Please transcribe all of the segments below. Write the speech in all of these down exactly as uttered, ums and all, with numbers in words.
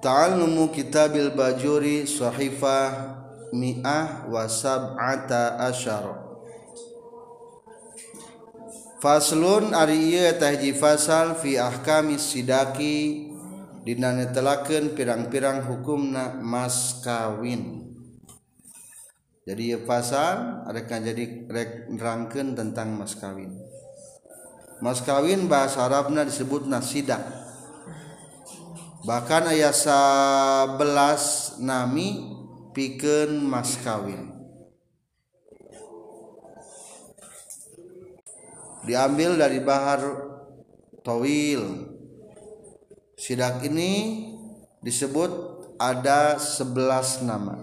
Ta'allumu kitabil bajuri sahifah mi'ah wa sab'ata asyara. Faslun ari ieu eta hiji fasal fi ahkamis sidaki dina netelakeun pirang-pirang hukumna mas kawin. Jadi ieu fasal rek jadi rek nerangkeun tentang mas kawin. Mas kawin bahasa Arabna disebutna sidak. Bahkan aya sabelas nami pikeun mas kawin. Diambil dari bahar tawil. Sidak ini disebut ada sebelas nama.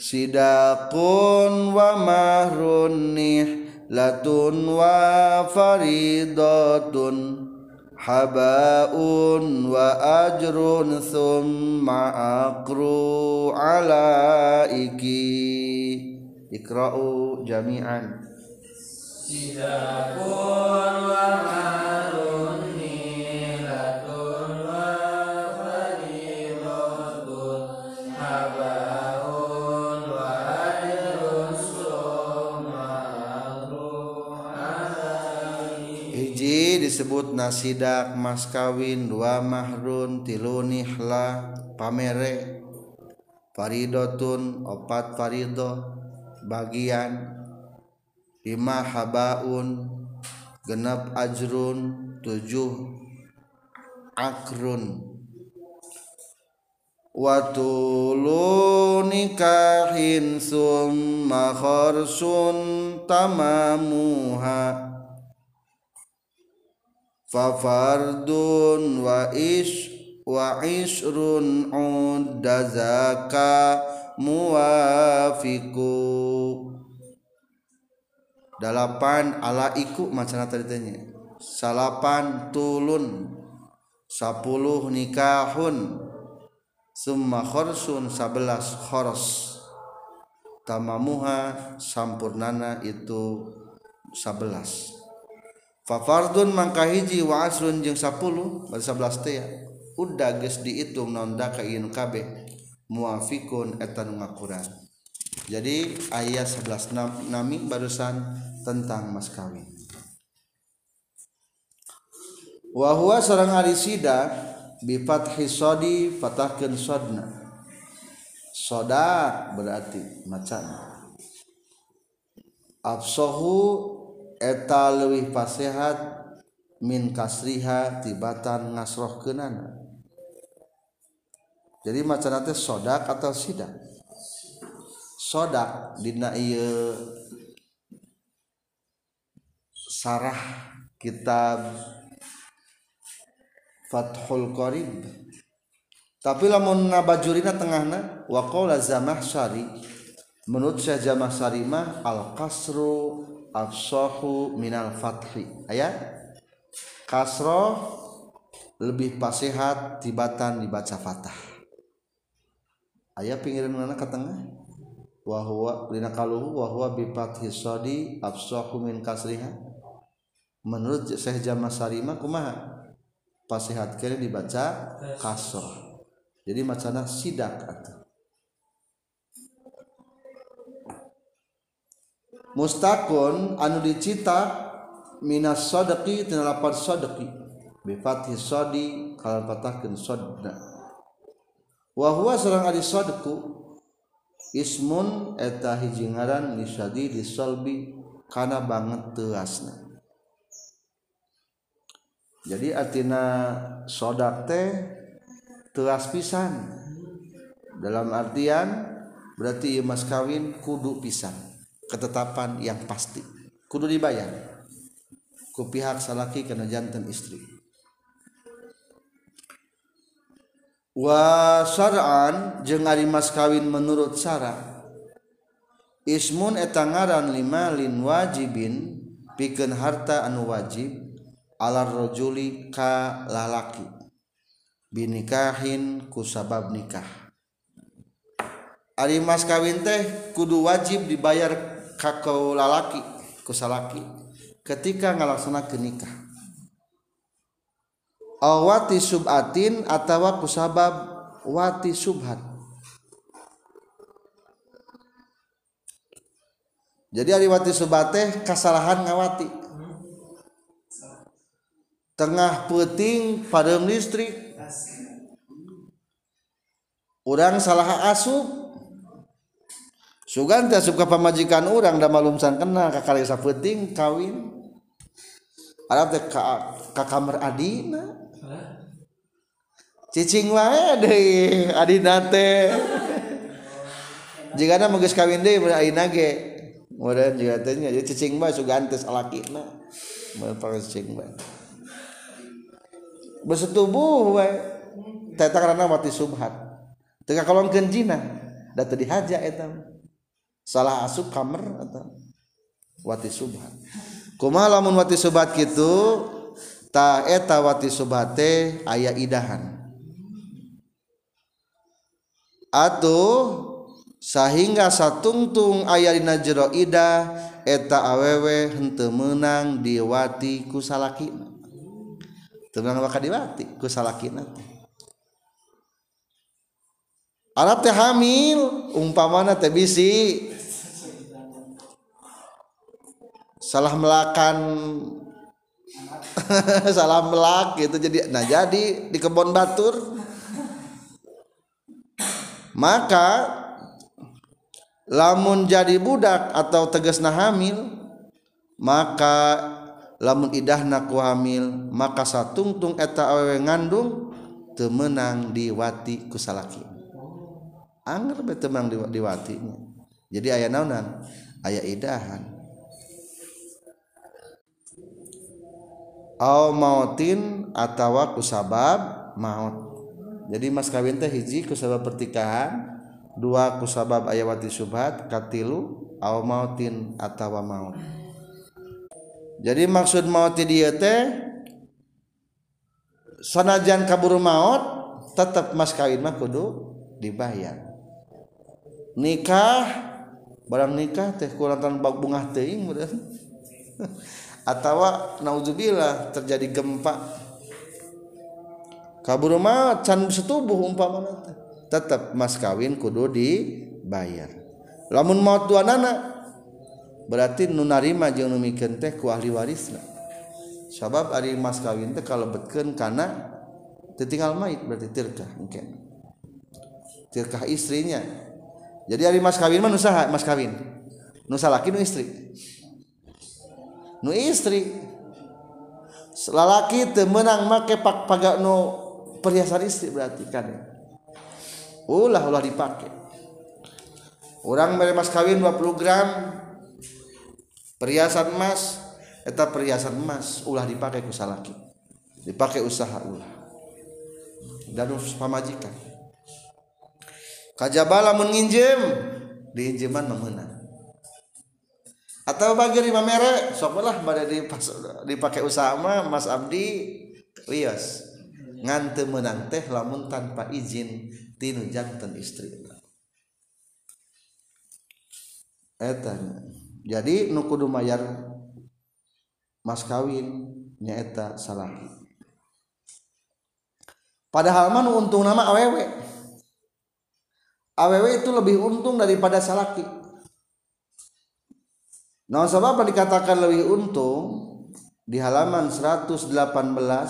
Sidakun wa mahrun nihlatun wa faridatun habaun wa ajrun thumma aqru alaiki ikra'u jami'an. Sidakun wa mahrun nilatun wa faridatun habaun wa ajrun summa aqru alaih. Hiji disebut nasidak mas kawin, dua mahrun, tilu nihlah pamere, faridatun opat faridoh bagian, lima habaun genap ajrun, tujuh akrun. Watulu nikahin summa kharsun tamamuha fafardun wa ish wa ishrun uddazaka muwafiku. Dalapan ala iku macana tadi tanya. Salapan tulun, sapuluh nikahun, summa khorsun sabelas khors, tamamuha sampurnana itu sabelas. Fafardun mangkahiji wa asrun jeng sapuluh bari sabelas teh. Udah geus diitung naon da ka ieu kabeh muafikun eta nu ngakuran. Jadi ayat sebelas nami barusan tentang mas kawin. Wa huwa sareng ari sidak bi fathis sodi fatahkeun sodna. Sodak berarti macana. Afsahu eta leuwih pasehat min kasriha tibatan ngasrohkeunana. Jadi macana teh sodak atau sidak. Sodak dina ieu sarah kitab Fathul Qarib. Tapi lamun ngabajurina tengahna wa qaula Zamahsyari, menurut Syekh Zamahsyari mah al kasru afsahu minal fathi. Aya kasro lebih pasehat tibatan dibaca fathah. Aya pinggiranna ka tengah wahwa lina kaluhu wahwa bi fathis sadi afsahu min kasriha, menurut Syekh Zamahsyari mah kumaha pasihat kene dibaca kasrah, jadi macana sidak atuh. Mustaqun anu dicita minas sadqi tina lapan sadqi bi fathis sadi kal patahkeun sadna. Wahwa sareng ari sadqu ismun eta hiji ngaran nisadi disolbi kana banget teasna. Jadi artina sodak teh teas pisan, dalam artian berarti mas kawin kudu pisan, ketetapan yang pasti, kudu dibayar ku pihak salaki kana janten istri. Wa syar'an jeung ari mas kawin menurut syara ismun eta ngaran limalin wajibin pikeun harta anu wajib alar rajuli ka lalaki binikahin ku sabab nikah. Ari mas kawin teh kudu wajib dibayar ka kau lalaki ku salaki ketika ngalaksanakeun nikah. awati subhatin atawa kusabab wati subhat. Jadi ari wati subhateh kasalahan ngawati. Tengah peuting padam listrik. Urang salah asup. Sugan teh asup ka pamajikan urang da malumsan kenal ka kali sapeuting kawin. Arab teh ka kamar adina. Cicing wae deui adina teh. Jigana mun geus kawin deui mun ayeuna ge modern juga teh nya cicing bae sugan teh salakina. Mun cicing bae. Bersetubuh wae. Teta karana wati subhat. Teu kakolongkeun jina, da teu dihaja eta. Salah asup kamar eta. Wati subhat. Kumaha lamun wati subhat kitu? Ta eta wati subhate aya idahan atuh sahingga satungtung aya dina jero idah eta awewe henteu meunang diwati ku salakina teu meunang bakal diwati ku salakina teh ana teh hamil umpamana teh bisi salah melakan salah melak gitu jadi nah jadi di kebon batur maka lamun jadi budak atau tegasna hamil maka lamun idahna ku hamil maka satungtung eta awewe ngandung teu meunang diwati ku salaki angger bae teu meunang diwati jadi aya naonan aya idahan au mautin atawa kusabab maut. Jadi mas kawin teh hiji kusabab pertikahan, dua kusabab aya wati subhat, katilu au mautin atawa maut. Jadi maksud maut dieu teh sanajan kaburu maut tetap mas kawin mah kudu dibayar. Nikah barang nikah teh kulantaran bungah teuing mudah. Atawa naudzubillah terjadi gempa kabur maut can setubuh umpamana tetap mas kawin kudu dibayar lamun maut duanana berarti nu narima jeung nu mikeun teh ku ahli warisna sabab ari mas kawin teh kalebetkeun kana teu tinggal mait berarti tirkah mungkin tirkah istrinya jadi ari mas kawin mah nu saha mas kawin nu salaki nu istri nu istri lalaki teu meunang make pak paga nu perhiasan istri berarti kan ulah ulah dipake urang mere mas kawin dua puluh gram perhiasan emas eta perhiasan emas ulah dipake ku salaki dipake usaha ulah dan pamajikan kajaba lamun nginjem diinjeman meunang atau bagi lima merek sobalah pada dipakai usaha mas abdi rios ngan teu meunang teh lamun tanpa izin tinu janten istri eta jadi nu kudu mayar mas kawin nya eta salaki padahal mah nu untung nama awewe awewe itu lebih untung daripada salaki. Nah, sebab apa dikatakan lebih untung di halaman seratus delapan belas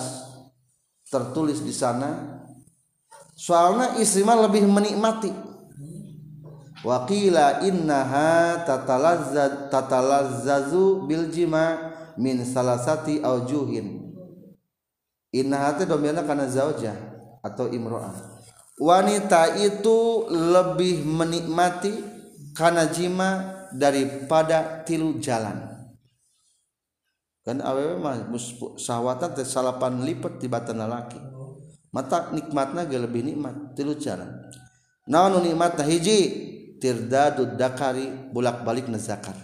tertulis di sana soalnya istri mah lebih menikmati wa qila innaha tatalazza tatalazzazu bil jima min salasati aujuhin innaha teh dominan kana zaujah atau imro'ah wanita itu lebih menikmati kana jima daripada tilu jalan kan awewe mah sahwatan teh salapan lipat di batana laki mata nikmatna ge lebih nikmat tilu jalan naon nu nikmatna hiji tirdadud dakari bulak-balik nazakar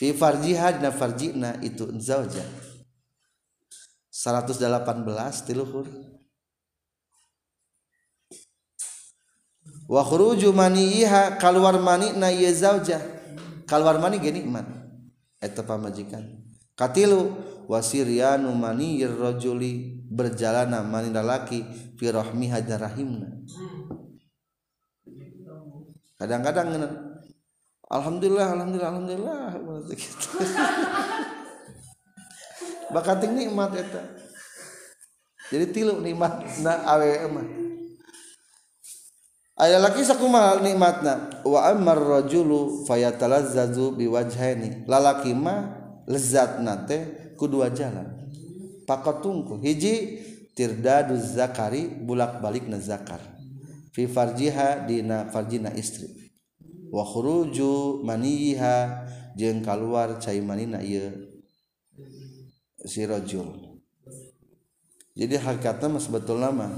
fi farjiha dina farjina itu zauja seratus delapan belas tiluhur wa khuruju maniha kaluar mani na ye zaujah kaluar mani ge nikmat eta pamajikan Katilu wasiriyanu maniyir rajuli, berjalana manina laki fi rahmiha darahimna. Kadang-kadang alhamdulillah alhamdulillah alhamdulillah bakating nikmat eta. Jadi tilu nikmatna awewe mah. Aya laki sakumaha nikmatna? Wa ammar rajulu fayatalazzazu biwajhaini. Lalaki mah lezatna teh kedua jalan pakatungku hiji tirdadu zakari bulak-balik na zakar fi farjiha dina farjina istri wa khuruju maniha jeung kaluar cai manina ieu si rajul. Jadi hakikatna sebetulna mah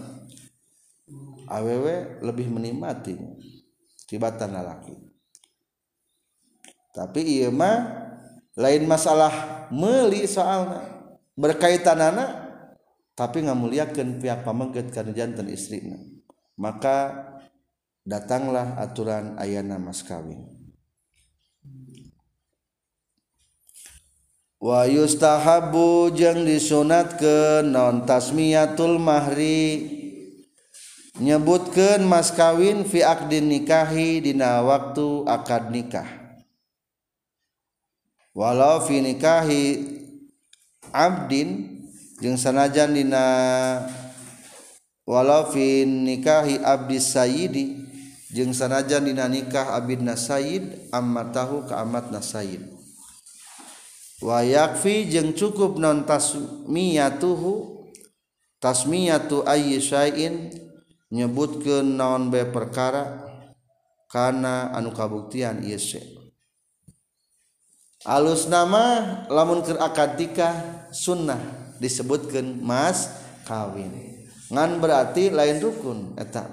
awewe lebih menikmati tibatan lalaki, tapi ieu mah lain masalah meuli soalna berkaitanana tapi ngamuliakeun pihak pamangkat kana janten istrina, maka datanglah aturan ayana mas kawin. Wa yustahabu jeung disunatkeun naon tasmiyatul mahri, nyebutkeun mas kawin fi aqdin nikahi dina waktu akad nikah. Walau fi nikahi abdin jeung sanajan dina walau fi nikahi abdis sayyidi jeung sanajan dina nikah abidna sayyid ammatahu ka amatna sayyid. Wa yakfi jeung cukup non tasmiyatuhu tasmiyatu ayyi syai'in, nyebutkeun naon bae perkara kana anu kabuktian ieu syai'. Alus nama lamun keur akad nikah sunnah disebutkeun mas kawin, ngan berarti lain rukun eta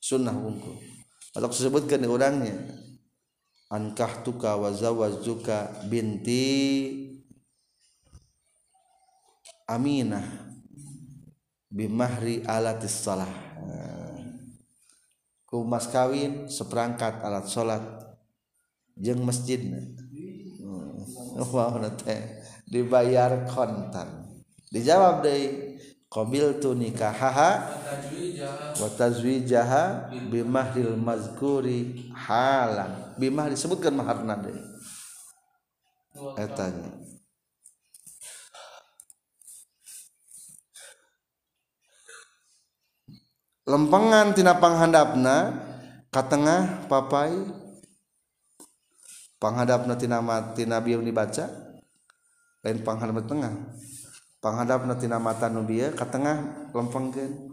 sunnah wungkul. Atau disebutkeun di urangnya ankah tuka wa zawazzuka binti Aminah bimahri alatis shalah, ku mas kawin seperangkat alat salat jeung masjidna. Wow, nate dibayar kontan. Dijawab deui qabiltu nikahaha wa tazwijaha bimahril mazkuri halan. Bimah disebutkan maharna deui. Eta nya. Lempengan tina panghandapna ka tengah papai. Panghadapna tina mata tina bieu dibaca lain panghadap tengah, panghadapna tina mata nu bieu ka tengah lempengkeun.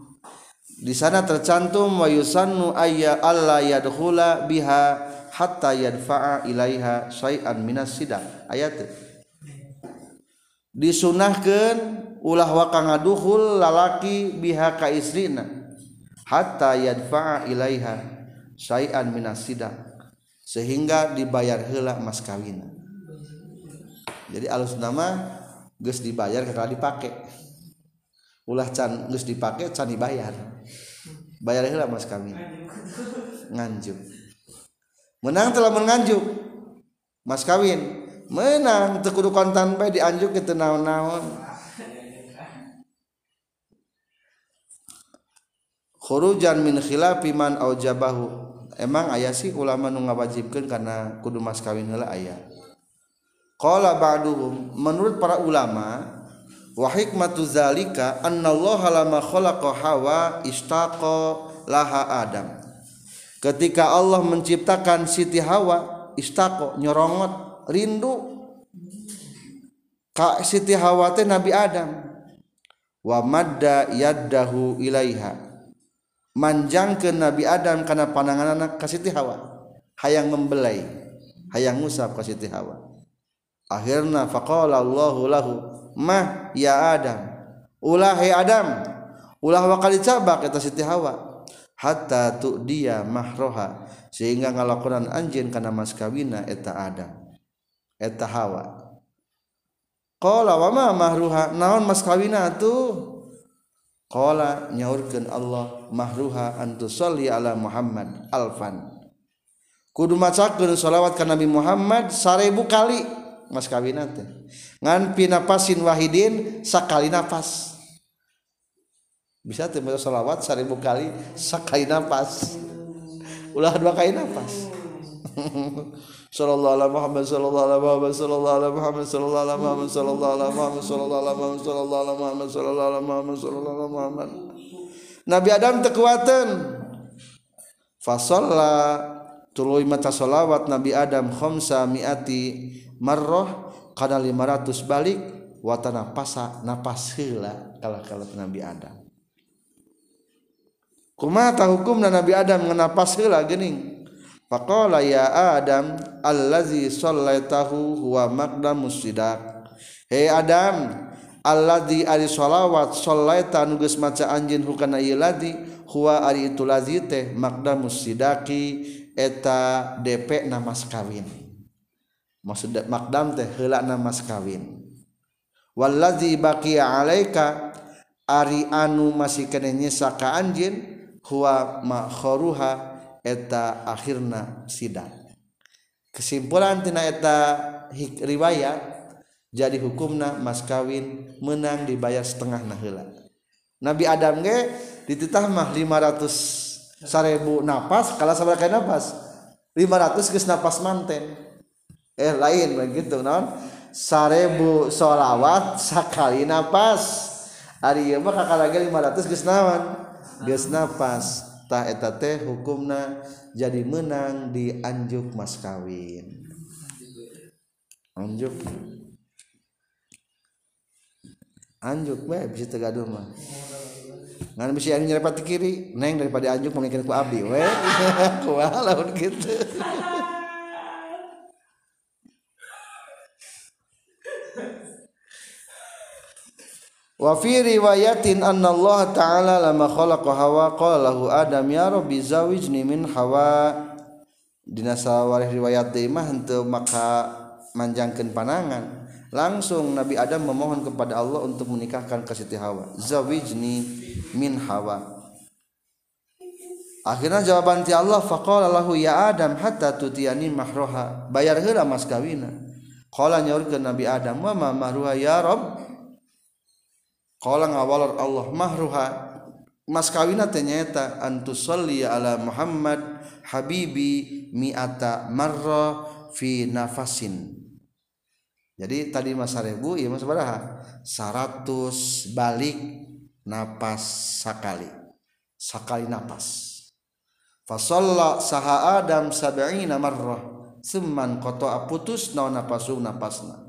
Di sana tercantum wa yusannu ayya alla yadkhula biha hatta yadfa'a ilaiha syai'an minas sidaq. Ayat teh disunahkeun ulah wakang aduhul lalaki biha ka istrina hatta yadfa'a ilaiha syai'an minas sidaq, sehingga dibayar heula mas kawina. Jadi alus nama geus dibayar kakak dipake, ulah can geus dipake can dibayar, bayar heula mas kawina. Nganjuk menang telah menganjuk mas kawin menang teu kudu kontan bae dianjuk ke naon-naon. Khurujan min khilafi man aujabahu, emang ayah sih ulama nu ngawajibkeun karena kudu mas kawin heula ayah. Qala ba'duhum, menurut para ulama wa hikmatu zalika annallaha lama khalaqa hawa istaqa laha adam. Ketika Allah menciptakan Siti Hawa istaqa nyorongot rindu ka Siti Hawa teh Nabi Adam. Wa madda yaddahu ilaiha, manjangkeun Nabi Adam kana pandanganna ka Siti Hawa, hayang membelai, hayang ngusap ka Siti Hawa. Akhirna faqala Allahu lahu, "Mah ya Adam, ulah hai Adam, ulah wakali cabak eta Siti Hawa, hatta tu dia mahroha, sehingga ngalakonan anjeun kana mas kawina eta Adam, eta Hawa." Qala wa ma mahruha, naon mas kawina atuh? Qala nyaurkeun Allah mahruha antusalli ala Muhammad alfan, kudu macakeun shalawat ka Nabi Muhammad seribu kali mas kawinan teh ngan pinapasin wahidin sakali napas bisa teh maca selawat seribu kali sakali napas ulah dua kali napas sallallahu alaihi Muhammad sallallahu alaihi Muhammad sallallahu alaihi Muhammad sallallahu alaihi Muhammad sallallahu alaihi Muhammad sallallahu alaihi Muhammad sallallahu alaihi Muhammad sallallahu alaihi Muhammad sallallahu alaihi Muhammad Nabi Adam teu kuateun fa shalla tuluy maca sholawat Nabi Adam khamsa mi'ati marrah kana lima ratus balik wa tanafasa napas heula kala-kala Nabi Adam. Kumaha hukumna Nabi Adam nganapas heula geuning? Faqala ya Adam allazi shallaitahu huwa maqdamus sidaq. Hey Adam, allazi ari sholawat shallaita nu geus maca anjeun hukana ieu ladi huwa ari itu lazi teh maqdamus sidaqi eta D P na mas kawin maksud makdam teh heula na mas kawin wallazi baqiya alaika ari anu masih kana nyisa ka anjeun huwa makhoruha eta akhirna sidak. Kesimpulan tina eta riwayat jadi hukumna mas kawin menang dibayar setengahna heula. Nabi Adam ge dititah mah lima ratus seribu napas kalau sabar kayak napas lima ratus kes napas manten eh lain begitu non seribu sholawat sakali napas ari ieu mah kakaraga lima ratus kes naon geus napas tah eta teh hukumna jadi menang di anjuk mas kawin anjuk anjuk bae bisa tegaduh mah ngan bisa yang nyerepati kiri neng daripada anjuk memikir ku abdi we kuah lawan gitu wa fi riwayatin anna Allah ta'ala lama khalaqa hawa qala lahu adam ya rabbi zawijni min hawa dina sawarih riwayat de mah henteu maka manjangkeun panangan langsung Nabi Adam memohon kepada Allah untuk menikahkan ka Siti Hawa zawijni min hawa akhirnya jawaban ti Allah faqala lahu ya Adam hatta tutiyani mahroha bayar heula mas kawina qala nyaurkeun Nabi Adam wa ma mahruha ya Rabb qala ngawalor Allah mahruha mas kawina teh nyaeta antusalli ala Muhammad habibi mi'ata marra fi nafasin. Jadi tadi mas seribu ya mas baraha seratus balik napas sakali sakali napas fasalla saha adam sab'ina marrah semman qata'a putus naon napasu napasna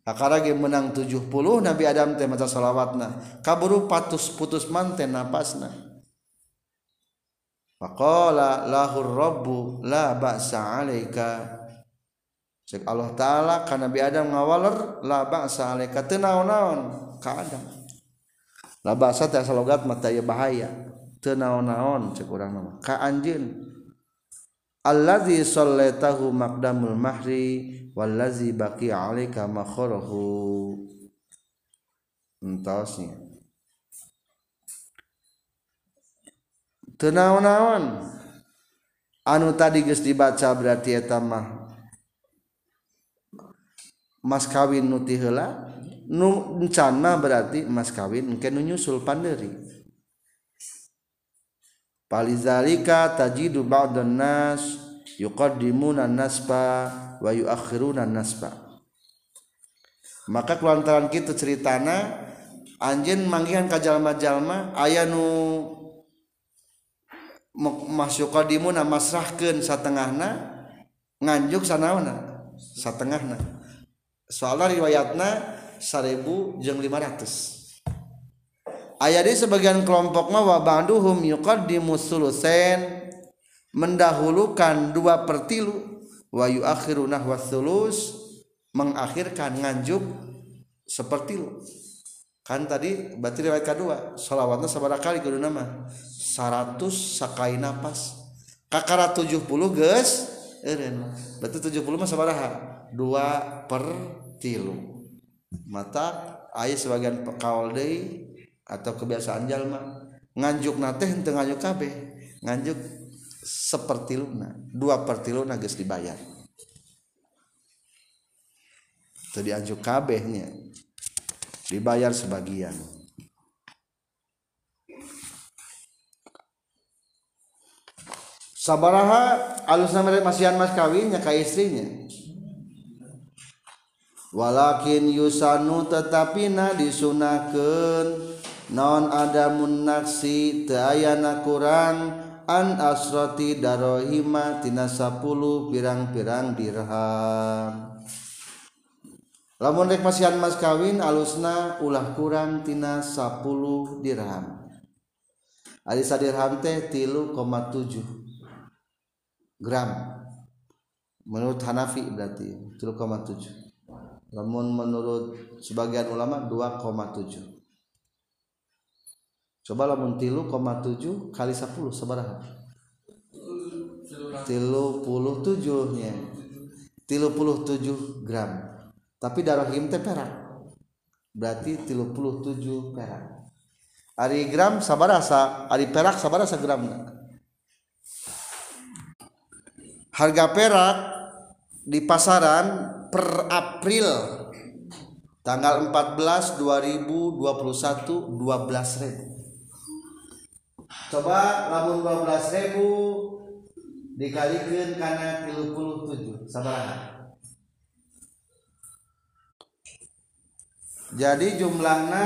kakara ge menang tujuh puluh Nabi Adam teh maca shalawatna kaburu patus putus manten napasna faqala lahur rabbu la ba'sa 'alaika cek Allah Ta'ala ka Nabi Adam ngawaler la ba'sa alaika teu naon-naon ka Adam la ba'sa teh salogat mah teh bahaya teu naon-naon cek urang mah ka anjeun allazi shallatahu maqdamul mahri wallazi baqiya alaika makhruhu entosnya teu naon-naon anu tadi geus dibaca berarti eta mah mas kawin nu teu heula nu encan mah berarti mas kawin engke nu nyusul pandeuri palizalika tajidu ba'dun nas yuqaddimuna nasba wa yuakhiruna nasba maka kulantaran kitu ceritana anjeun manggihan ka jalma-jalma aya nu mas yuqaddimuna masrahkeun satengahna nganjuk sanaona satengahna soalnya riwayatna seribu jeung lima ratus. Aya di sebagian kelompok mah wabanduhum yuqaddimu sulusen mendahulukan dua pertilu wa yuakhiru nahwa sulus mengakhirkan nganjuk sepertilu. Kan tadi berarti riwayat kedua sholawatna sabaraha kali kuduna mah seratus sakai napas kakara tujuh puluh geus eureun berarti tujuh puluh mah sabaraha dua per tilu mata ayat sebagian kaul deui atau kebiasaan jalma nganjuk nateh henteu nganjuk kabeh nganjuk sepertiluna dua per tiluna geus dibayar tadi anjuk kabehnya dibayar sebagian. Sabaraha alusna mere masihan mas kawinnya ka istrinya. Walakin yusanu tetapina disunakeun naon adamun naksi teu ayana kurang an asrati darohima tina sapuluh pirang-pirang dirham. Lamun rek masihan mas kawin alusna ulah kurang tina sapuluh dirham. Ari sadirham teh tilu koma tujuh gram menurut Hanafi berarti tiga koma tujuh, namun menurut sebagian ulama dua koma tujuh. Coba lamun tilu koma tujuh kali sepuluh sabaraha? tilu puluh tujuh nya. tilu puluh tujuh gram. Tapi darohim teh perak. Berarti tilu puluh tujuh perak. Ari gram sabaraha sa, ari perak sabaraha sa gramna? Harga perak di pasaran per April tanggal empat belas dua ribu dua puluh satu dua belas ribu. Coba lamun dua belas ribu dikalikan kana tilu puluh tujuh sabaraha? Jadi jumlahnya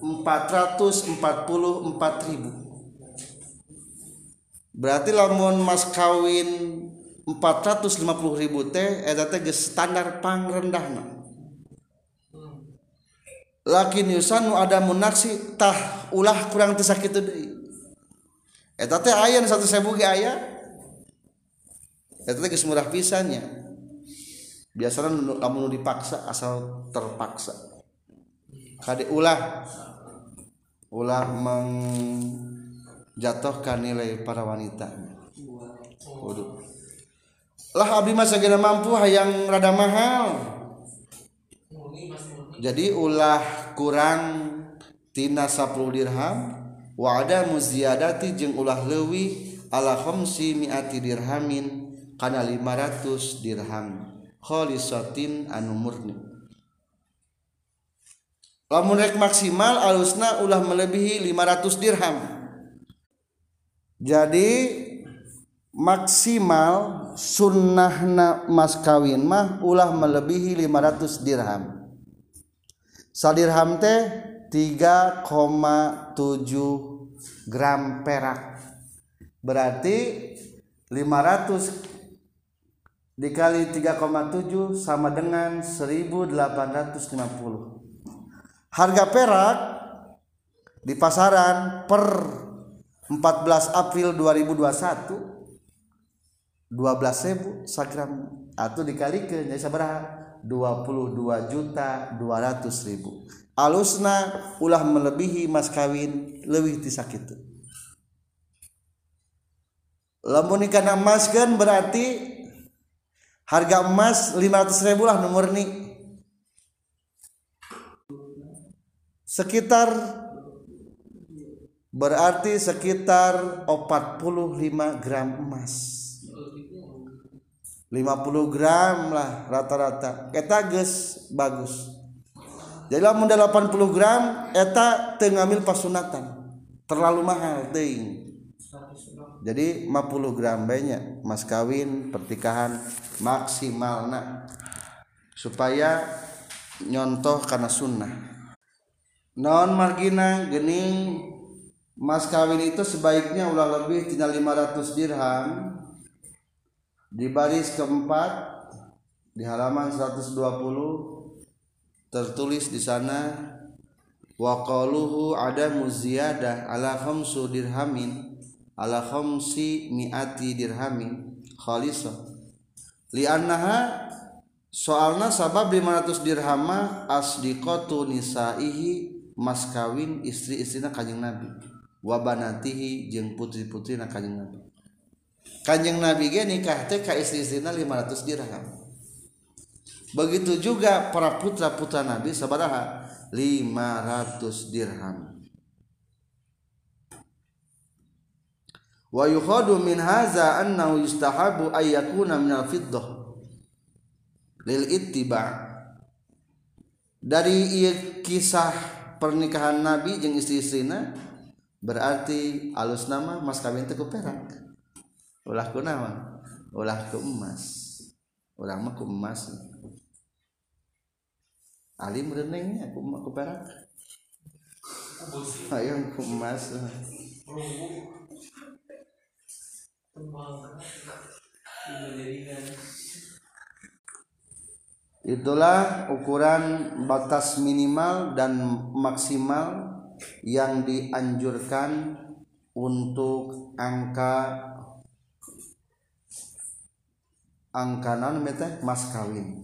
empat ratus empat puluh empat ribu. Berarti lamun mas kawin empat ratus lima puluh ribu teh eta teh geus standar pangrendahna. Lakin yusanu ada munaksi tah ulah kurang teu sakitu deui. Eta teh aya satu ribu ge aya. Eta teh geus murah pisan nya. Biasana lamun dipaksa asal terpaksa. Kade ulah ulah menjatuhkan nilai para wanita. Waduh. Lah abdi masa gana mampu hayang rada mahal. Jadi ulah kurang tina sepuluh dirham wa ada muziyadati jeung ulah leuwih ala khamsi mi'ati dirhamin kana lima ratus dirham khalisatin anu murni. Lamun rek maksimal alusna ulah melebihi lima ratus dirham. Jadi maksimal sunnahna mas kawin mah ulah melebihi lima ratus dirham. Sadirham teh tiga koma tujuh gram perak. Berarti lima ratus dikali tiga koma tujuh sama dengan seribu delapan ratus lima puluh. Harga perak di pasaran per empat belas April dua ribu dua puluh satu dua belas ribu sakram atau dikalikan jadi sabaraha dua puluh dua juta dua ratus ribu. Alusna ulah melebihi mas kawin leuwih ti sakitu. Lamun nikahna emas kan berarti harga emas lima ratus ribu lah murni. Sekitar berarti sekitar empat puluh lima gram emas. lima puluh gram lah rata-rata. Eta geus bagus. Jadi lamun delapan puluh gram eta teu ngambil pasunatan. Terlalu mahal teuing. Jadi lima puluh gram banyak mas kawin pertikahan maksimalna supaya nyontoh kana sunnah. Naon margina geuning mas kawin itu sebaiknya ulah lebih tina lima ratus dirham. Di baris keempat di halaman seratus dua puluh tertulis di sana wa qaluhu adamu ziyadah ala khamsu dirhamin ala khamsi mi'ati dirhamin khalisah li'annaha soalna sabab lima ratus dirhamah asdiqatu nisaihi mas kawin istri-istrina kanjeng Nabi wa banatihi jeung putri-putrina kanjeng Nabi. Kanjeng Nabi ge nikah teh ka istri-istrina lima ratus dirham. Begitu juga para putra-putra Nabi sabaraha? lima ratus dirham. Wa yukhadu min hadza annahu yustahabu ay yakuna min al-fiddah lil ittiba'. dari kisah pernikahan Nabi jeung istri-istrina berarti alus nama mas kawin teh ku perak, ulah ku naon, ulah ku emas, urang mah ku emas, alim reunengnya ku ku perak, ayo ku emas. Itulah ukuran batas minimal dan maksimal yang dianjurkan untuk angka angkanan mete mas kawin.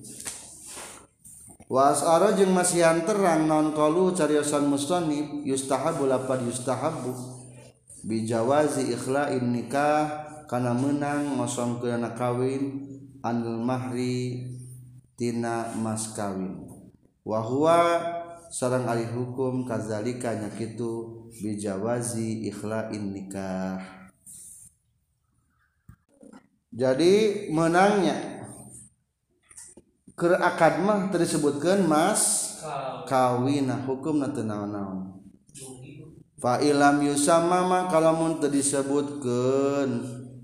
Was aro jeung masihan terang non kalu cariosan mustonib yustahabu lapad yustahabu bijawazi ikhla'in nikah kana menang ngosongkeun kawin anil mahri tina mas kawin wa huwa sareng ari hukum kazalika nya kitu bijawazi ikhla'in nikah. Jadi menangnya keur akad mah teu disebutkeun mas kawin, hukumna teu naon-naon. Fa ilam yusama mah kalamun teu disebutkeun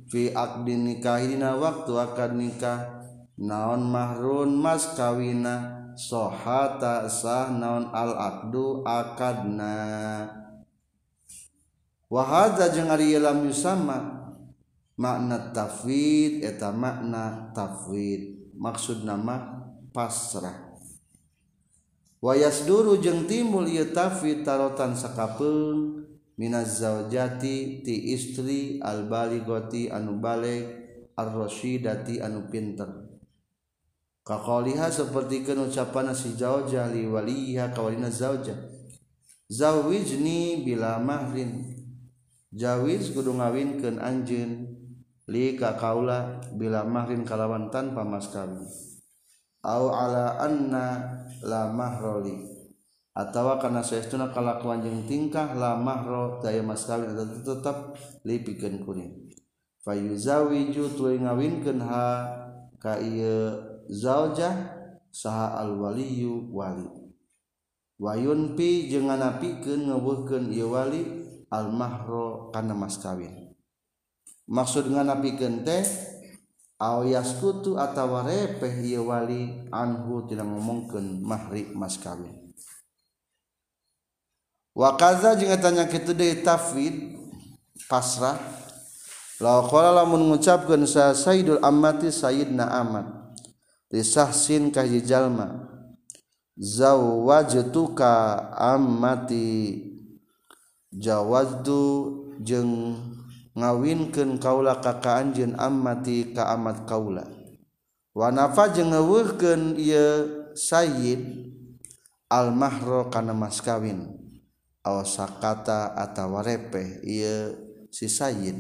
fi aqdin nikahina waktu akad nikah naon mahrun mas kawina sohata sah naon al aqdu akadna wa hadza jeung ari lam yusama makna tafwid eta makna tafwid maksudna mah pasrah wa yasduru jeung timbul ieu tafwid tarotan sakapeung minaz zaujati ti istri al baligoti anu baleg ar rasyidati anu pinter kaqaliha sapertikeun ucapanna si zaujah li waliha kawalina zaujah zawijni bila mahrin jawiz kudu ngawinkeun anjeun li ka kaula bila mahrin kalawan tanpa mas kawin au ala anna la mahroli atawa kana saestuna kalakuan jeung tingkah la mahro daya mas kawin tetep, tetep lipikeun kuring fayuzawiju tuluy ngawinkeun ha ka ieu zaujah saha al waliyu wali wayunpi jeung nganapikeun ngeuweuhkeun ieu wali al mahro kana mas kawin. Maksud nganapikeun teh au yaskutu atawa repeh ieu wali anhu tina ngomongkeun mahri mas kawin. Wa kaza jeung eta nya kitu deui tafwid pasrah la qala lamun ngucapkeun sa sayyidul ammati sayyidna amat risahsin ka hiji jalma zawajtuka ammati jawazdu jeung ngawinkeun kaula ka ka anjeun ammati ka amat kaula wa nafa jeung ngeuweuhkeun ieu sayyid al mahro kana mas kawin aw sakata atawa repeh ieu si sayyid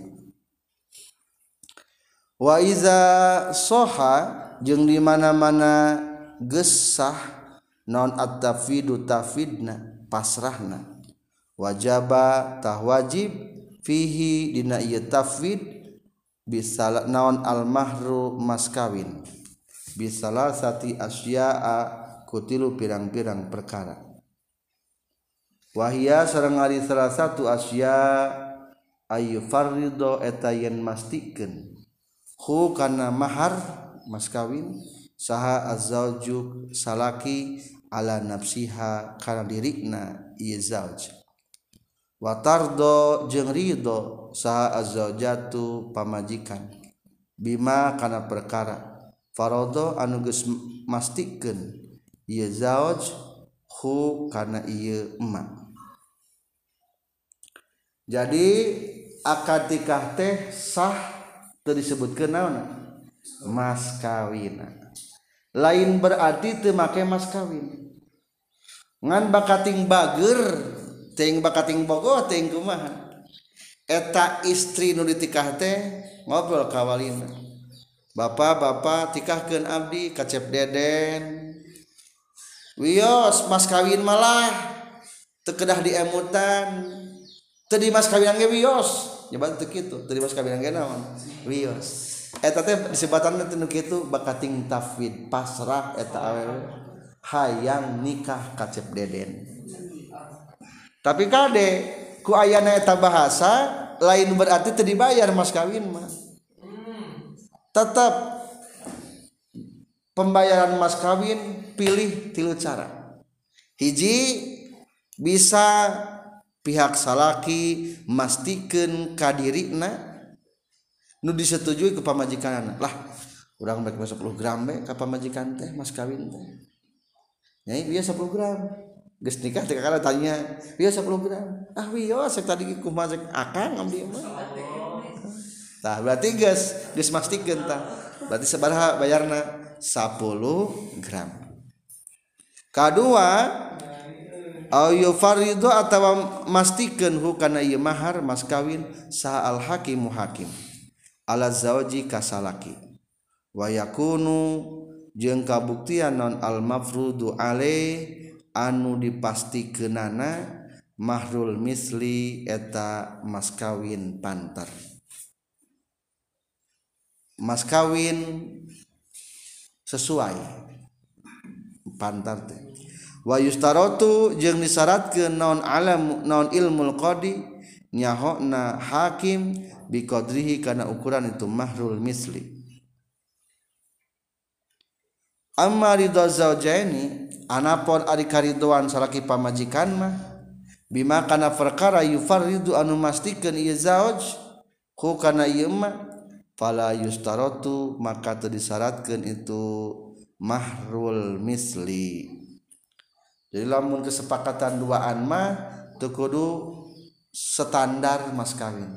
wa iza soha jeung di mana-mana gesah non at-tafwidu tafidna pasrahna wajaba tah wajib fihi dina ieu tafwid bisala naon al-mahru mas kawin bisala sati asya'a kutilu pirang-pirang perkara wahia sareng ari salah satu asya ayu farrido eta yen mastikeun hu kana mahar mas kawin saha azzaujuk salaki ala nafsiha kana dirikna ieu zauj wa tardo jeung rido saha azzaujatu pamajikan bima kana perkara farodo anu geus mastikeun ieu zauj hu kana ieu emak. Jadi akad nikah teh sah teu disebutkeun naonna mas kawin. Lain berarti teu make mas kawin. Ngan bakating bager, teuing bakating bogoh, teuing kumaha. Eta istri nu ditikah teh ngobrol ka walina. Bapak-bapak tikahkeun abdi ka Cep Deden. Wios mas kawin malah teu kedah diemutan. Tadi mas kawinan ge wios, jaban teu kitu. Tadi mas kawinan ge naon? Wios. Eta teh disebatanna teh nu kitu bakating tafwid pasrah eta awewe. hayang nikah kacep deden. Tapi kade ku ayana eta bahasa lain berarti teu dibayar mas kawin mah. Tetap pembayaran mas kawin pilih tilu cara. Hiji, bisa pihak salaki mastikeun ka dirina nu disetujui ku pamajikanna. Lah, urang bek sepuluh gram we ka pamajikan teh mas kawin teh. Nyai wieu sepuluh gram. Geus nikah teh kakana tanya, "Wieu sepuluh gram?" "Ah, wieu sek tadi kumaha sek akang abdi mah." Tah berarti geus geus mastikeun tah. Berarti sabaraha bayarna? sepuluh gram. Kadua, au yufaridu atawa mastikeun hukana ieu mahar mas kawin sa al hakimu hakim ala zawji kasalaki wa yakunu jeung kabuktian non al mafrudu alai anu dipastikeunana mahrul misli eta mas kawin panter. Mas kawin sesuai pantar teh wa yustarotu jeung disyaratkeun naon alam naon ilmul qadi nyahona hakim biqadrihi kana ukuran itu mahrul misli. Amma ridho zaujaini anapon ari karidoan salaki pamajikan mah bima kana perkara yufarridu anu mastikeun ieu zauj ku kana ieu mah fala yustarotu maka teu disyaratkeun itu mahrul misli. Jadi lamun kesepakatan duaan mah teu kudu standar mas kawin.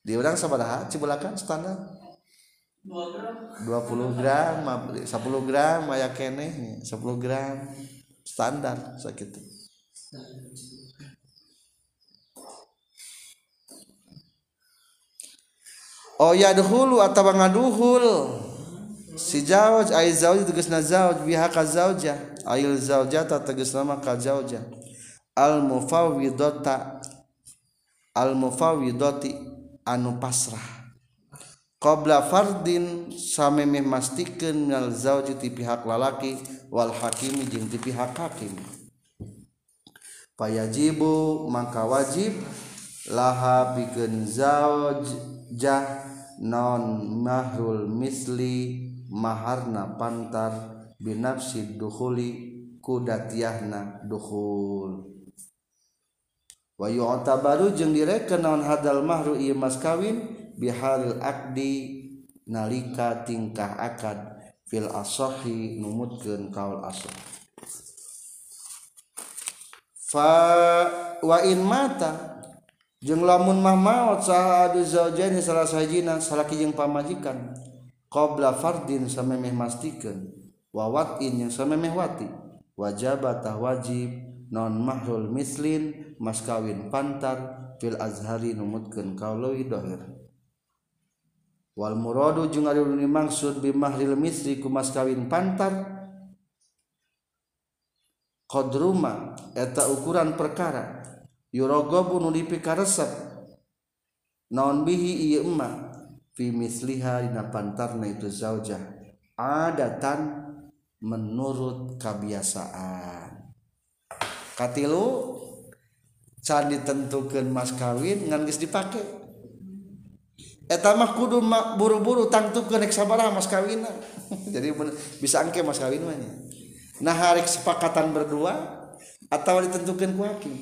Di urang sabaraha cibulakan standar? dua puluh gram, sepuluh gram aya keneh, sepuluh gram standar sakitu. Oh ya dahulu atau ngaduhul si zauj ai zauj tegasna zauj biha ka zaujah ail zaujata tegasna mah ka zaujah al mufawwidata al mufawwidati anu pasrah qabla fardin samemeh mastikeun minal zauji ti pihak lalaki wal hakimi jeung ti pihak hakim payajibu maka wajib laha pikeun zaujah non mahrul misli maharna pantar binafsi dukhuli kudatiyahna dukhul wa yu'tabaru jeung direken naon hadal mahru ieu mas kawin bihalil aqdi nalika tingkah akad fil asahi numutkeun kaul asah fa wa in mata jeung lamun mah maot sahadu zaujaini salah sahijina salaki jeung pamajikan qabla fardin samemeh mastikeun wa watin jeung samemeh wati wajaba tah wajib non mahrul mislin mas kawin pantar fil azhari numutkeun kaulawi dohir wal muradu jeung ari dimaksud bi mahril misli ku mas kawin pantar qadruma eta ukuran perkara yuragobu nu dipikaresep naon bihi ieu emma fi misliha dina pantarna itu zaujah adatan menurut kebiasaan. Katilu can ditentukeun mas kawin ngan geus dipake eta mah kudu buru-buru tangtukeun rek sabaraha mas kawinna. Jadi bisa engke mas kawin mah nya nah hari kesepakatan berdua atawa ditentukeun ku hakim.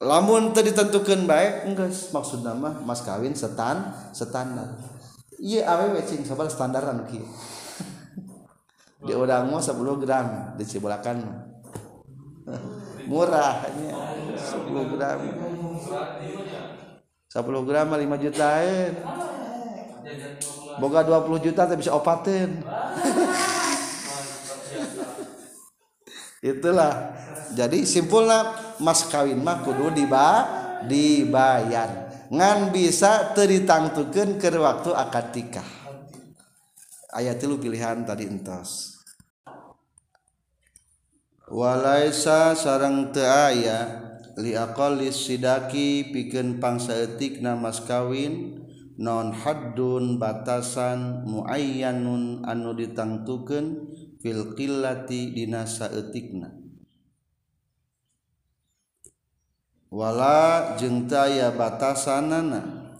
Lamun teu ditentukeun bae enggeus maksudna mah mas kawin setan standar. Ieu awewe cing sabar standar anu kieu. Di urang mah sepuluh gram di Cibulakan mah. Murah nya sepuluh gram. sepuluh gram mah lima juta lain. Boga dua puluh juta teh bisa opateun. Itulah jadi simpulna mas kawin mah kudu diba dibayar ngan bisa teu ditangtukeun keur waktu akad nikah. Aya tilu pilihan tadi entos walaisa sareng teu aya li aqallis sidaki pikeun pangsaeutikna mas kawin non haddun batasan muayyanun anu ditangtukeun fil qillati dina saeutikna wala jeung teu aya batasanana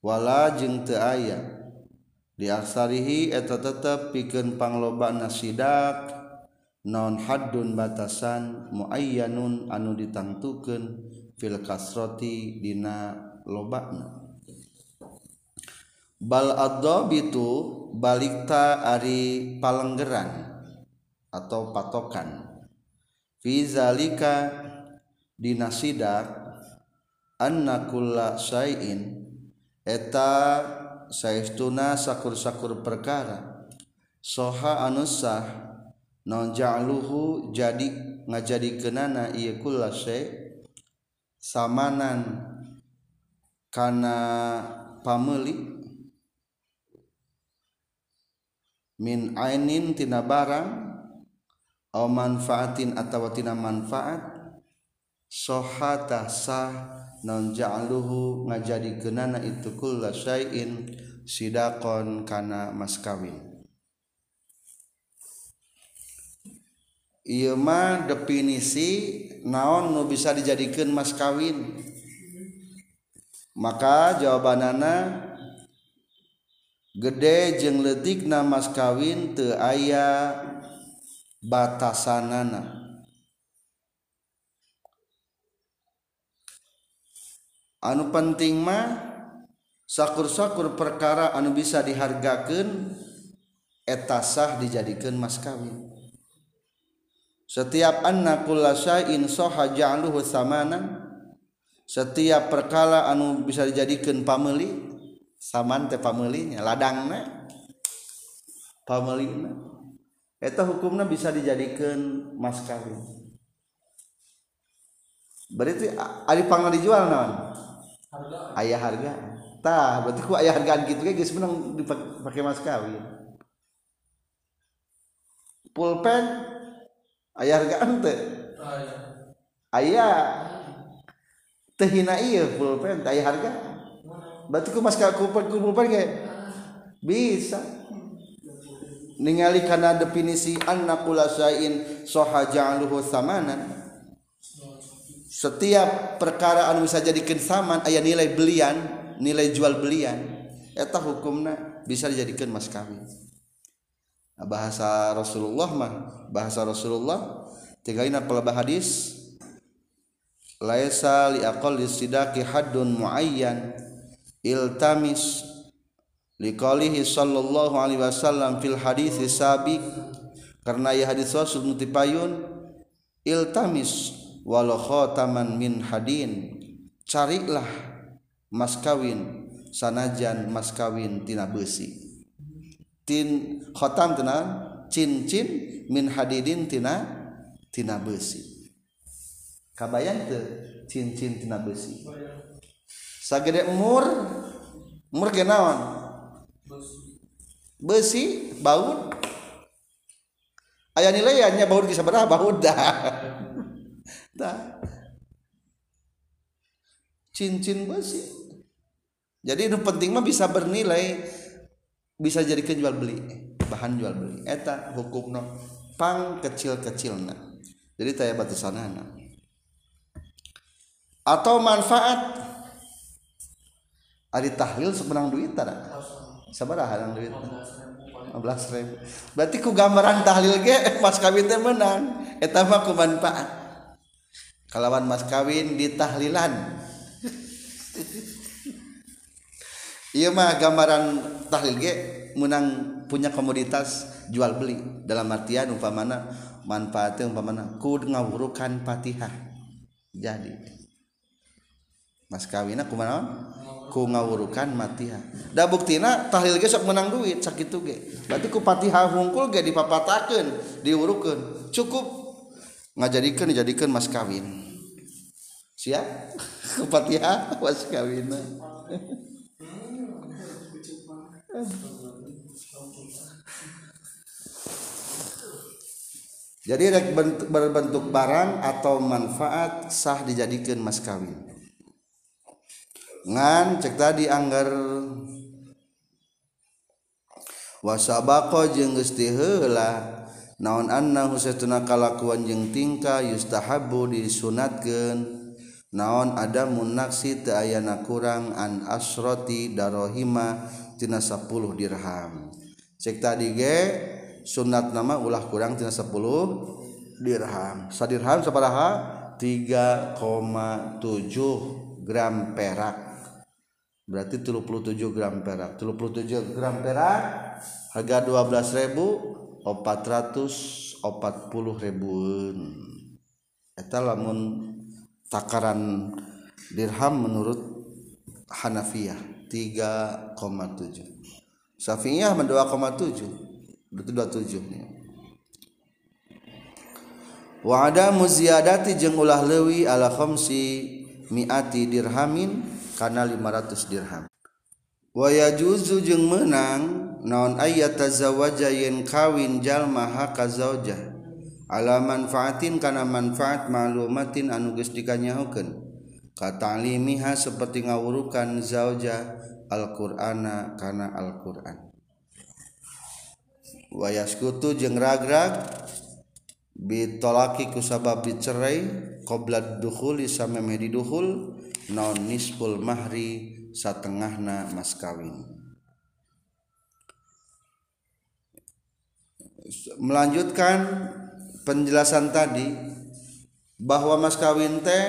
wala jeung teu aya diaksarihi eta tetep pikeun panglobana sidak non haddun batasan muayyanun anu ditangtukeun fil kasrati dina lobana bal adzabitu balikta ari palenggeran atau patokan fi zalika dina sidak anna kulla syai'in eta saestuna sakur-sakur perkara soha anusah non ja'luhu jadi ngajadikeunana ieu kulla syai' samanan kana pameuli min ainin tina barang au manfaatin atawa tina manfaat sohata sah non ja'luhu ngajadikeunana itu kulla syai'in sidaqon kana maskawin. Ieu mah definisi naon nu bisa dijadikeun maskawin. Maka jawabanana gede jeung leutikna mas kawin teu aya batasanana. Anu penting mah sakur-sakur perkara anu bisa dihargakeun eta sah dijadikeun mas kawin. Setiap anna kulla syai'in soha ja'luhu samanan, setiap perkara anu bisa dijadikeun pameuli saman teh pameulinya ladangna pameulina eta hukumna bisa dijadikeun mas kawin. Berarti ari pangal dijual naon aya harga tah berarti ku aya hargaan kitu ge geus menang dipake mas kawin. Pulpen aya hargaan teh aya teh hina ieu pulpen aya harga. Berarti ku mas kumpulkan kayak bisa ningali karena definisi anna kulla syai'in soha ja'luhu samanan. Setiap perkara anu bisa dijadikeun saman aya nilai belian, nilai jual belian. Eta hukumna bisa dijadikeun mas kawin. Bahasa Rasulullah mah, bahasa Rasulullah tigaina pelebah hadis laisa li aqalli sidaqi haddun muayyan iltamis liqalihi sallallahu alaihi wasallam fil hadits sabiq karena ya hadits wasul nutipayun iltamis walau khataman min hadin carilah mas kawin sanajan mas kawin tina besi tin khatam tina cincin min hadidin tina tina besi kabayang teu cincin tina besi sagede umur umur kenaon besi baud aya nilainya baud bisa berapa baud dah dah cincin besi jadi itu penting mah bisa bernilai bisa jadi jual beli bahan jual beli eta hukumna pang kecil-kecilna jadi taya batasanana atau manfaat ari tahlil sebenang duit tara sabaraha nang duit lima belas ribu berarti ku gambaran tahlil ge mas kawin teh menang eta mah ku manfaat kalawan mas kawin ditahlilan ieu mah gambaran tahlil ge menang punya komoditas jual beli dalam artian umpamana manfaatnya umpamana ku ngawurukan Fatihah jadi mas kawinna kumaha ku ngawurukan Fatihah. Da buktina tahlil ge sok menang duit sakitu ge. Berarti ku Fatihah hungkul ge dipapatakeun, diurukeun. Cukup ngajadikeun dijadikeun mas kawin. Siap? Ku Fatihah mas kawin. Jadi rek berbentuk barang atau manfaat sah dijadikeun mas kawin. Ngan cek tadi anggar wasabaqo jeung geus tiheula naon annahu satuna kalakuan jeung tingkah yustahabbu disunatkeun naon adamun naksi teu ayana kurang an asrati darahima tina sepuluh dirham. Cek tadi ge sunat nama ulah kurang tina sepuluh dirham. Sadirham saparaha? tiga koma tujuh gram perak. Berarti tiga puluh tujuh gram perak. tiga puluh tujuh gram perak harga dua belas ribu empat ratus empat puluh ribuan. Eta lamun takaran dirham menurut Hanafiyah tiga koma tujuh. Syafi'iyah dua koma tujuh. Berarti dua puluh tujuh nih. Wa adamu ziyadati jeung ulah leuwih ala khamsi mi'ati dirhamin kana lima ratus dirham. Wa yajuzu jeung meunang naon ayat tazawaja yen kawin jalma hak zaujah ala manfaatin kana manfaat ma'lumatin anu geus dikanyahokeun ka ta'limiha saperti ngawurukan zaujah al-Qur'ana kana al-Qur'an. Wa yaskutu jeung ragrag bitolaki kusabab dicerai qoblad dukhuli samemeh didukhul naon nisful mahri satengahna mas kawin. Melanjutkan penjelasan tadi bahwa mas kawin teh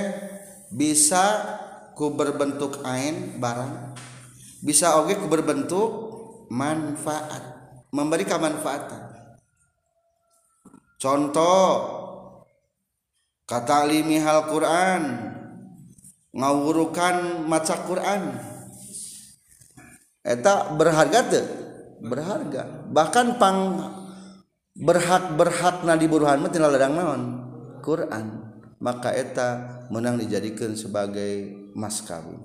bisa ku berbentuk ain barang, bisa oge ku berbentuk manfaat, memberi kemanfaatan. Contoh kata alimi hal Quran, ngawurukan maca Quran, eta berharga teu? Berharga. Bahkan pang berhak berhak na diburuhan mah tina ladang naon Quran, maka eta menang dijadikan sebagai mas kawin.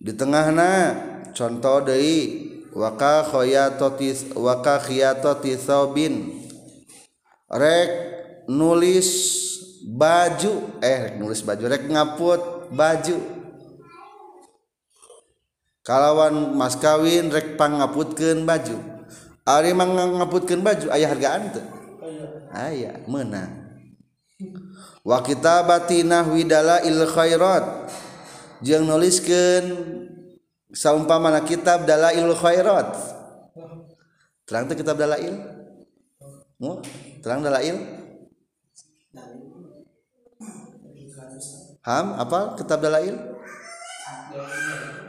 Di tengahna contoh deui waka khayatotis waka khayatotis sobin. Rek nulis baju eh rek nulis baju rek ngaput baju kalawan mas kawin rek pangaputkeun baju ari mangaputkeun baju aya hargaan teu aya meunang wa kitabati nahwi dalail khairat jeung nuliskeun saumpamana kitab dalail khairat terang teh kitab dalail mu terang dalail ham apa kitab dalail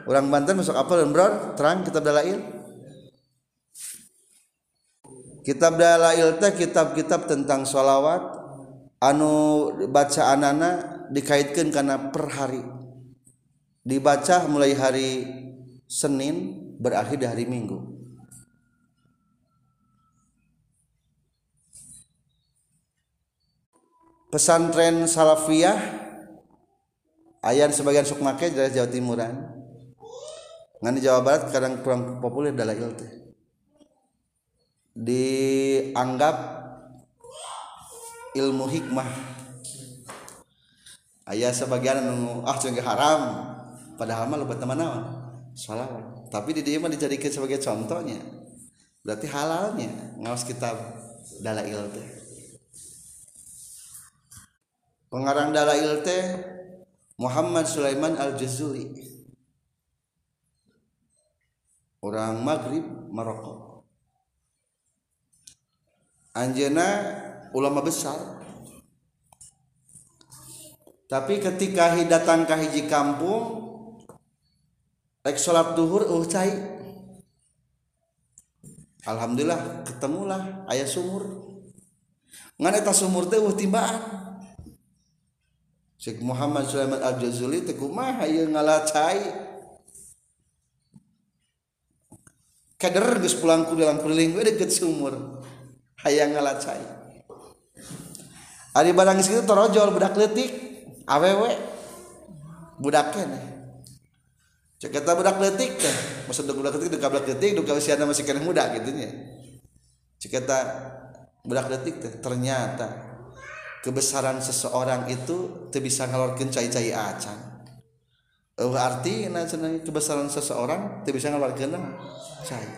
orang Banten masuk apa dan bror terang kitab dalail kitab dalail teh kitab-kitab tentang sholawat anu bacaanana dikaitkan karena per hari dibaca mulai hari Senin berakhir di hari Minggu. Pesantren Salafiyah ayan sebagian sok make dari Jawa Timuran ngan di Jawa Barat kadang kurang populer dalail teh dianggap ilmu hikmah aya sebagian anu ah cengge haram padahal mah leubat teman naon shalawat tapi di dieu mah dijadikan sebagai contohnya berarti halalnya ngaos kitab dalail teh. Pengarang dalail teh Muhammad Sulaiman Al-Jazuli. Orang Maghrib, Maroko. Anjeunna ulama besar. Tapi ketika datang ka hiji kampung rek salat duhur eueuh cai. Alhamdulillah ketemulah aya sumur. Ngan eta sumur teh eueuh timbaan. Syekh Muhammad Sulaiman Al-Jazuli teu kumaha ieu ngalacai. Kader geus pulang ku dalam keliling we deket sumur. Hayang ngalacai. Ari barang kitu torojol budak leutik, awewe. Budak keneh. Cek eta budak leutik teh, maksud budak leutik deuk budak leutik duka usiana masih keneh muda kitu nya. Cek eta budak leutik teh ternyata kebesaran seseorang itu teu bisa ngalorkeun cai-cai acan. Eueuh artina cenah kebesaran seseorang teu bisa ngalorkeun cai.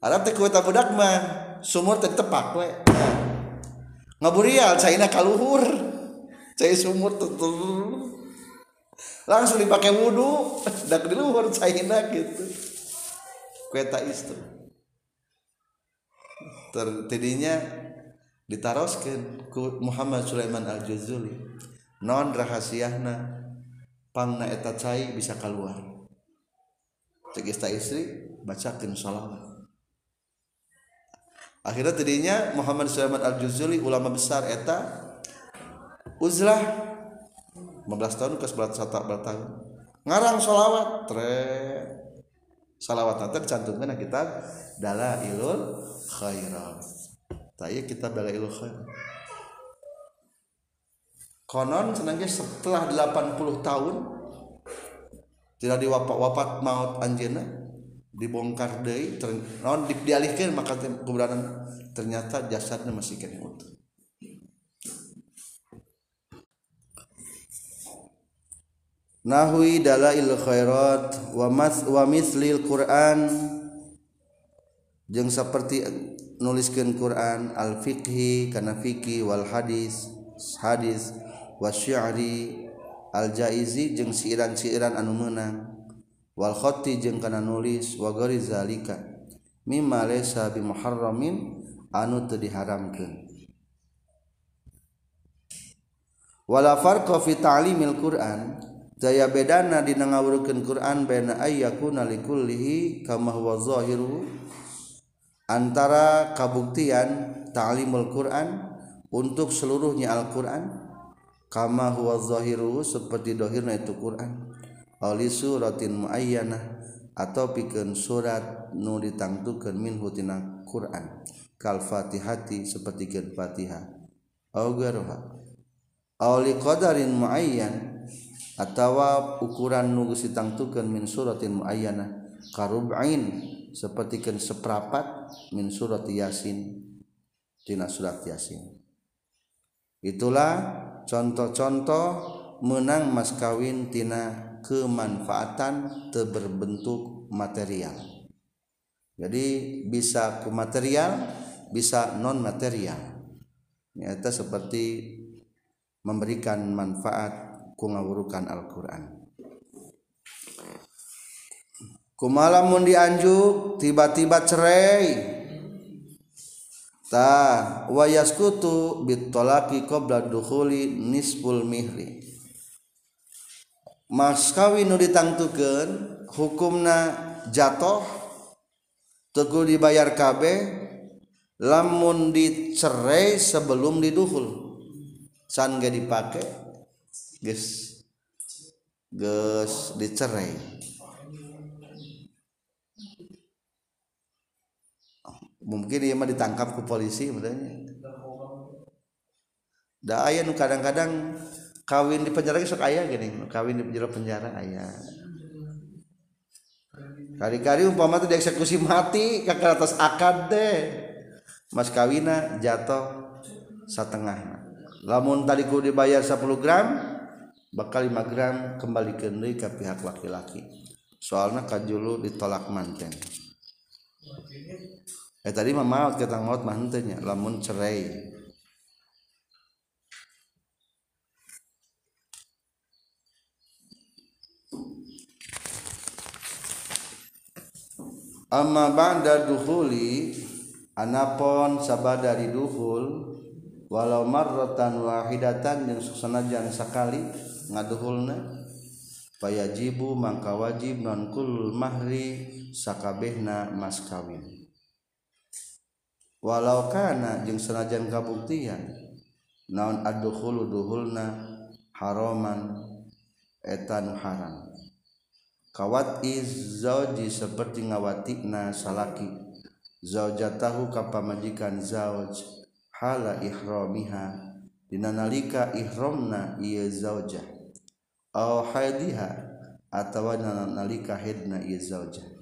Arab teh kuota budak mah sumur teh tepak we. Ngaburial caina kaluhur. Cai sumur tutul. Langsung dipakai wudu dak di luhur caina gitu. Kueta istri. Tertidinya ditaroskeun ku Muhammad Sulaiman Al-Jazuli. Non rahasiahna pangna eta cai bisa keluar. Cek istri bacakeun salawat. Akhirnya tadinya Muhammad Sulaiman Al-Jazuli ulama besar eta uzlah lima belas tahun ke sebelas tahun ngarang salawat tre salawat teh cantumkeun kitab Dalailul Khairat. Taya kitab Dalailul Khairat. Konon senangnya setelah delapan puluh tahun tidak diwafat maut anjeunna dibongkar deui non dialihkeun maka kuburan ternyata jasadnya masih kene utuh. Nahwi Dalailul Khairat wa mas wa mislil Quran jeung saperti nuliskeun Quran al fiqhi kana fiqih wal hadis hadis wasy'ari al-jaizi jeung siiran-siiran anu meunang wal khatti jeung kana nulis wa ghairi zalika mimma laysa bi muharramin anu teu diharamkeun wala farqa fi ta'limil Qur'an daya bedana dina ngawurkeun Qur'an baina ayyakuna likullihi kama huwa zahiru antara kabuktian ta'limul Qur'an untuk seluruhnya Al-Qur'an kama huwa zahiru seperti dohirna itu Quran ali suratin muayyanah atau pikeun surat nu ditangtukeun minhu tina Quran kal Fatihati seperti keun Fatihah au garoha au li qadarin muayyan atawa ukuran nu geus ditangtukeun min suratin muayyanah karubain seperti keun seprapat min surat Yasin tina surat Yasin. Itulah contoh-contoh menang mas kawin tina kemanfaatan terberbentuk material. Jadi bisa ke material, bisa non material. Nyata seperti memberikan manfaat ku ngawurukan Al-Qur'an. Kumaha mun dianjuk tiba-tiba cerai. Ta wa yaskutu bitolaki qabla dukhuli nisful mihri mas kawin nu ditangtukeun hukumna jatoh teu dibayar kabeh lamun dicerai sebelum diduhul can ge dipake geus geus dicerai. Mungkin dia mah ditangkap ke polisi sebenarnya. Da aya nu kadang-kadang kawin di penjara sok aya geuning, kawin di penjara-penjara aya. Kari-kari umpama teh dieksekusi mati ka atas akad teh. Mas kawina jatuh satengah. Lamun tadi ku dibayar sepuluh gram, bakal lima gram kembalikeun deui ka pihak laki-laki. Soalna kajulu ditolak manten. Eh tadi mah maut ketang maut mah henteu nya lamun cerai. Amma ba'da dukhuli anapon sabada di dukhul walau marratan wahidatan jeung sanajan sakali ngaduhulna fayajibu mangka wajib non kul mahri sakabehna mas kawin. Walau kana jeung sanajan kabuktian naon addukhulu duhulna haraman eta nu haram kawat iz zauji seperti ngawatina salaki zaujatahu ka pamajikan zauj hala ihramiha dina nalika ihramna ieu zaujah au haidiha atawa nalika haidna ieu zaujah.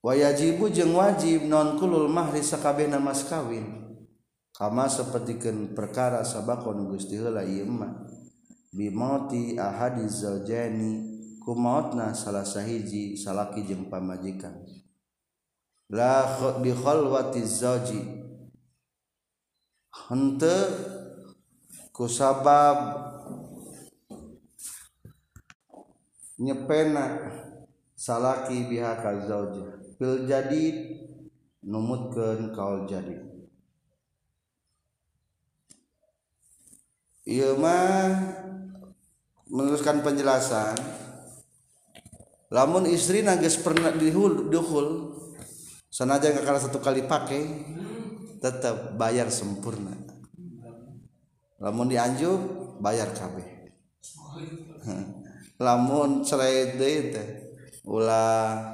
Wajibu jeung wajib non kulul mahri sakabehna mas kawin kama sapertikeun perkara sabaqon Gusti heula ieu mah bi mauti ahadiz zaujani ku kumautna salah sahiji salaki jeung pamajikan la bi khalwati zauji henteu kusabab nyepena salaki biha ka zaujah fil jadid numutkeun kaul jadid ieu mah meneruskan penjelasan. Lamun istri nangis pernah dihul duhul sanajan kakara satu kali pakai tetap bayar sempurna. Lamun dianjuk bayar kabeh. Lamun cerai deui teh ulah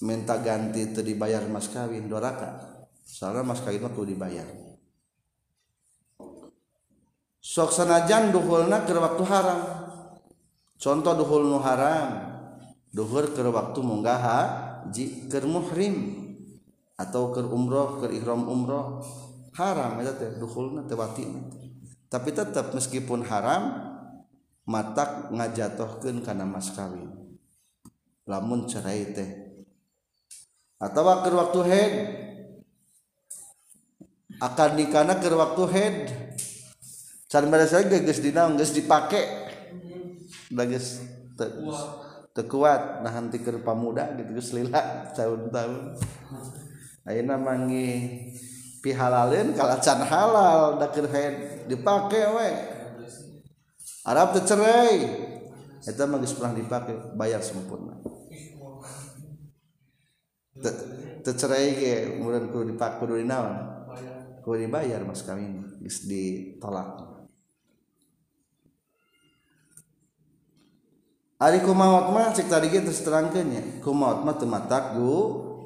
minta ganti teu dibayar mas kawin doraka. Soalna mas kawin mah kudu dibayar. Sok sanajan duhulna keur waktu haram. Contoh duhul nu haram, duhur keur waktu munggah haji, keur muhrim atau keur umroh, keur ihram umroh. Haram eta teh duhulna teh watina. Tapi tetap meskipun haram matak ngajatohkeun kana mas kawin. Lamun cerai teh. Atawa keur waktu haid. Akad nikahna keur waktu haid. Cara mereka geus dina geus dipake da geus teu kuat nahan tikeun pamuda gitu geus lila taun-taun ayeuna manggi pihalaleun kalacan halal da keur haid dipake we arab teu cerai eta mah geus pernah dipake bayar sempurna teu cerai ge mureun kudu dipake kudu dinaon kudu dibayar mas kawin geus ditolak. Ari kumaot mah cek tadi ge terus terangkeunnya. Kumaot mah teu matak gu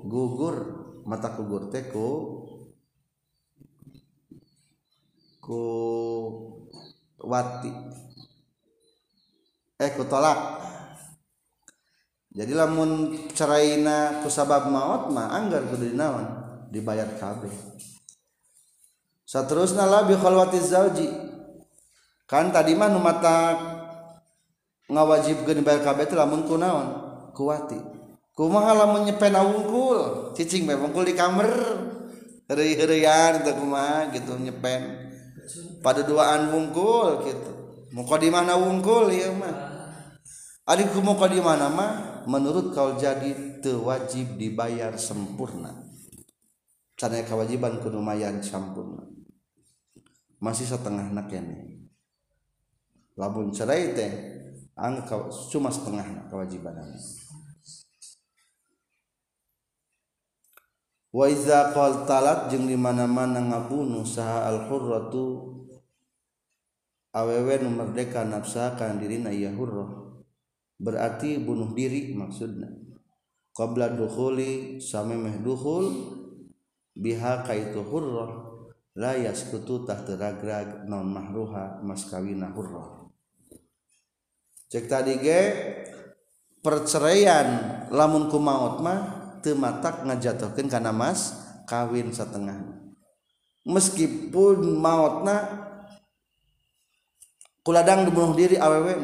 gugur, matak gugur teh ku ku wati. Eh ku tolak. Jadi lamun ceraina ku sabab maot mah anggar kudu dinaon dibayar kabeh. Saterusna la bi khalwati zauji. Kan tadi mah nu matak ngawajibkeun bayar kabeh teh lamun kunaon kuwati kumaha lamun nyepena wungkul cicing bae wungkul di kamar heureuy-heureuyan teh kumaha gitu nyepen paduduaan wungkul gitu mukadimah na wungkul ieu mah ari kumukadimah mah menurut kaul jadi teu wajib dibayar sempurna caranya kewajiban kudu mayan sampurna masih setengahna keneh lamun cerai teh angka cuma setengah kewajibannya. Wa iza qaltalat jeung di mana-mana ngabunuh saha al-hurratu awewe nu merdeka nafsa kana dirina ieu hurrah. Berarti bunuh diri maksudna. Qabla dukhuli samemeh dukhul biha kaitu hurrah la yaskutu tahta ragrag non mahruha maskawina hurrah. Cek tadi ge perceraian lamun kumaot mah teu matak ngajatohkeun kana mas kawin satengahna meskipun maotna kuladang bunuh diri awewe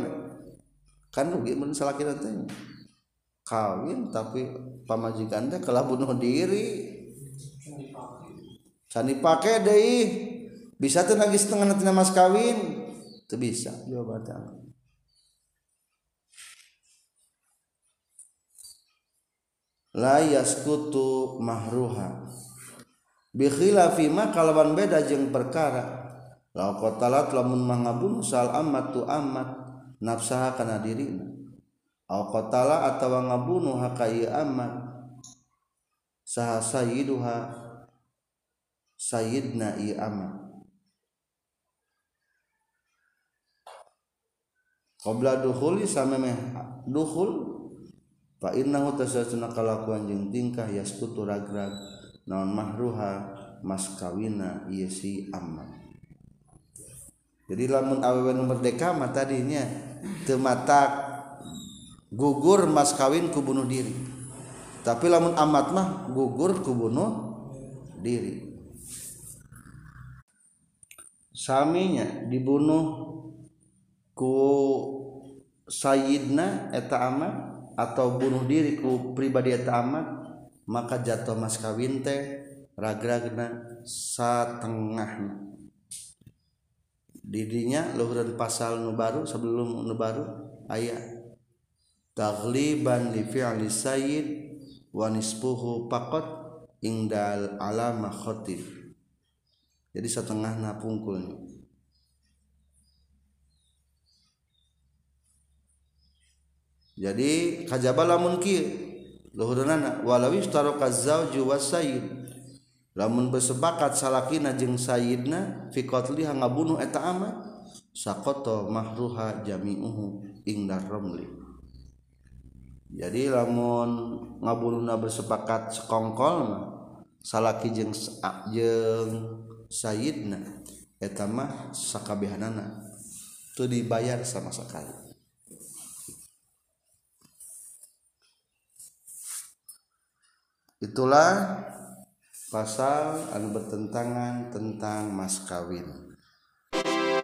kan rugi mun salaki teh kawin tapi pamajikan teh kalah bunuh diri can dipake deui bisa teh nagih setengahna tina mas kawin teu bisa jawabanna. La yaskutu mahruha bi khilafi ma kalawan beda jeung perkara la qatalat lamun mangabunuh sal amat tu amat nafsaha kana dirina au qatala atawa ngabunuh hakai amat saha sayyiduha sayyidna i amat qabla dukhuli samemeh dukhul fa innahu tasajjuna kalakuan jeung tingkah yaskutu ragrag naon mahruha maskawina ieu si amma. Jadi lamun awewe nu merdeka mah tadinya teu matak gugur mas kawin ku bunuh diri. Tapi lamun amat mah gugur ku bunuh diri. Saminya dibunuh ku sayyidna eta amat atau bunuh diri ku pribadi eta amat, maka jatuh mas kawin teh ragragna satengahna. Didinya luhuran pasal nu baru sebelum nu baru ayat taghliban li fi'li sayyid wa nisfuhu faqat indal alama khatif. Jadi setengahna pungkulnya. Jadi kajaba lamun kieu luhurunana walawis taraka zauju was sayyid, lamun bersepakat salakina jeung sayyidna fi qatliha ngabunuh eta amat, saqata mahruha jami'uhu ing darramli. Jadi lamun ngabunuhna bersepakat sekongkol salaki jeung jeung sayyidna eta mah sakabehanana teu dibayar sama sekali. Itulah pasal anu bertentangan tentang mas kawin.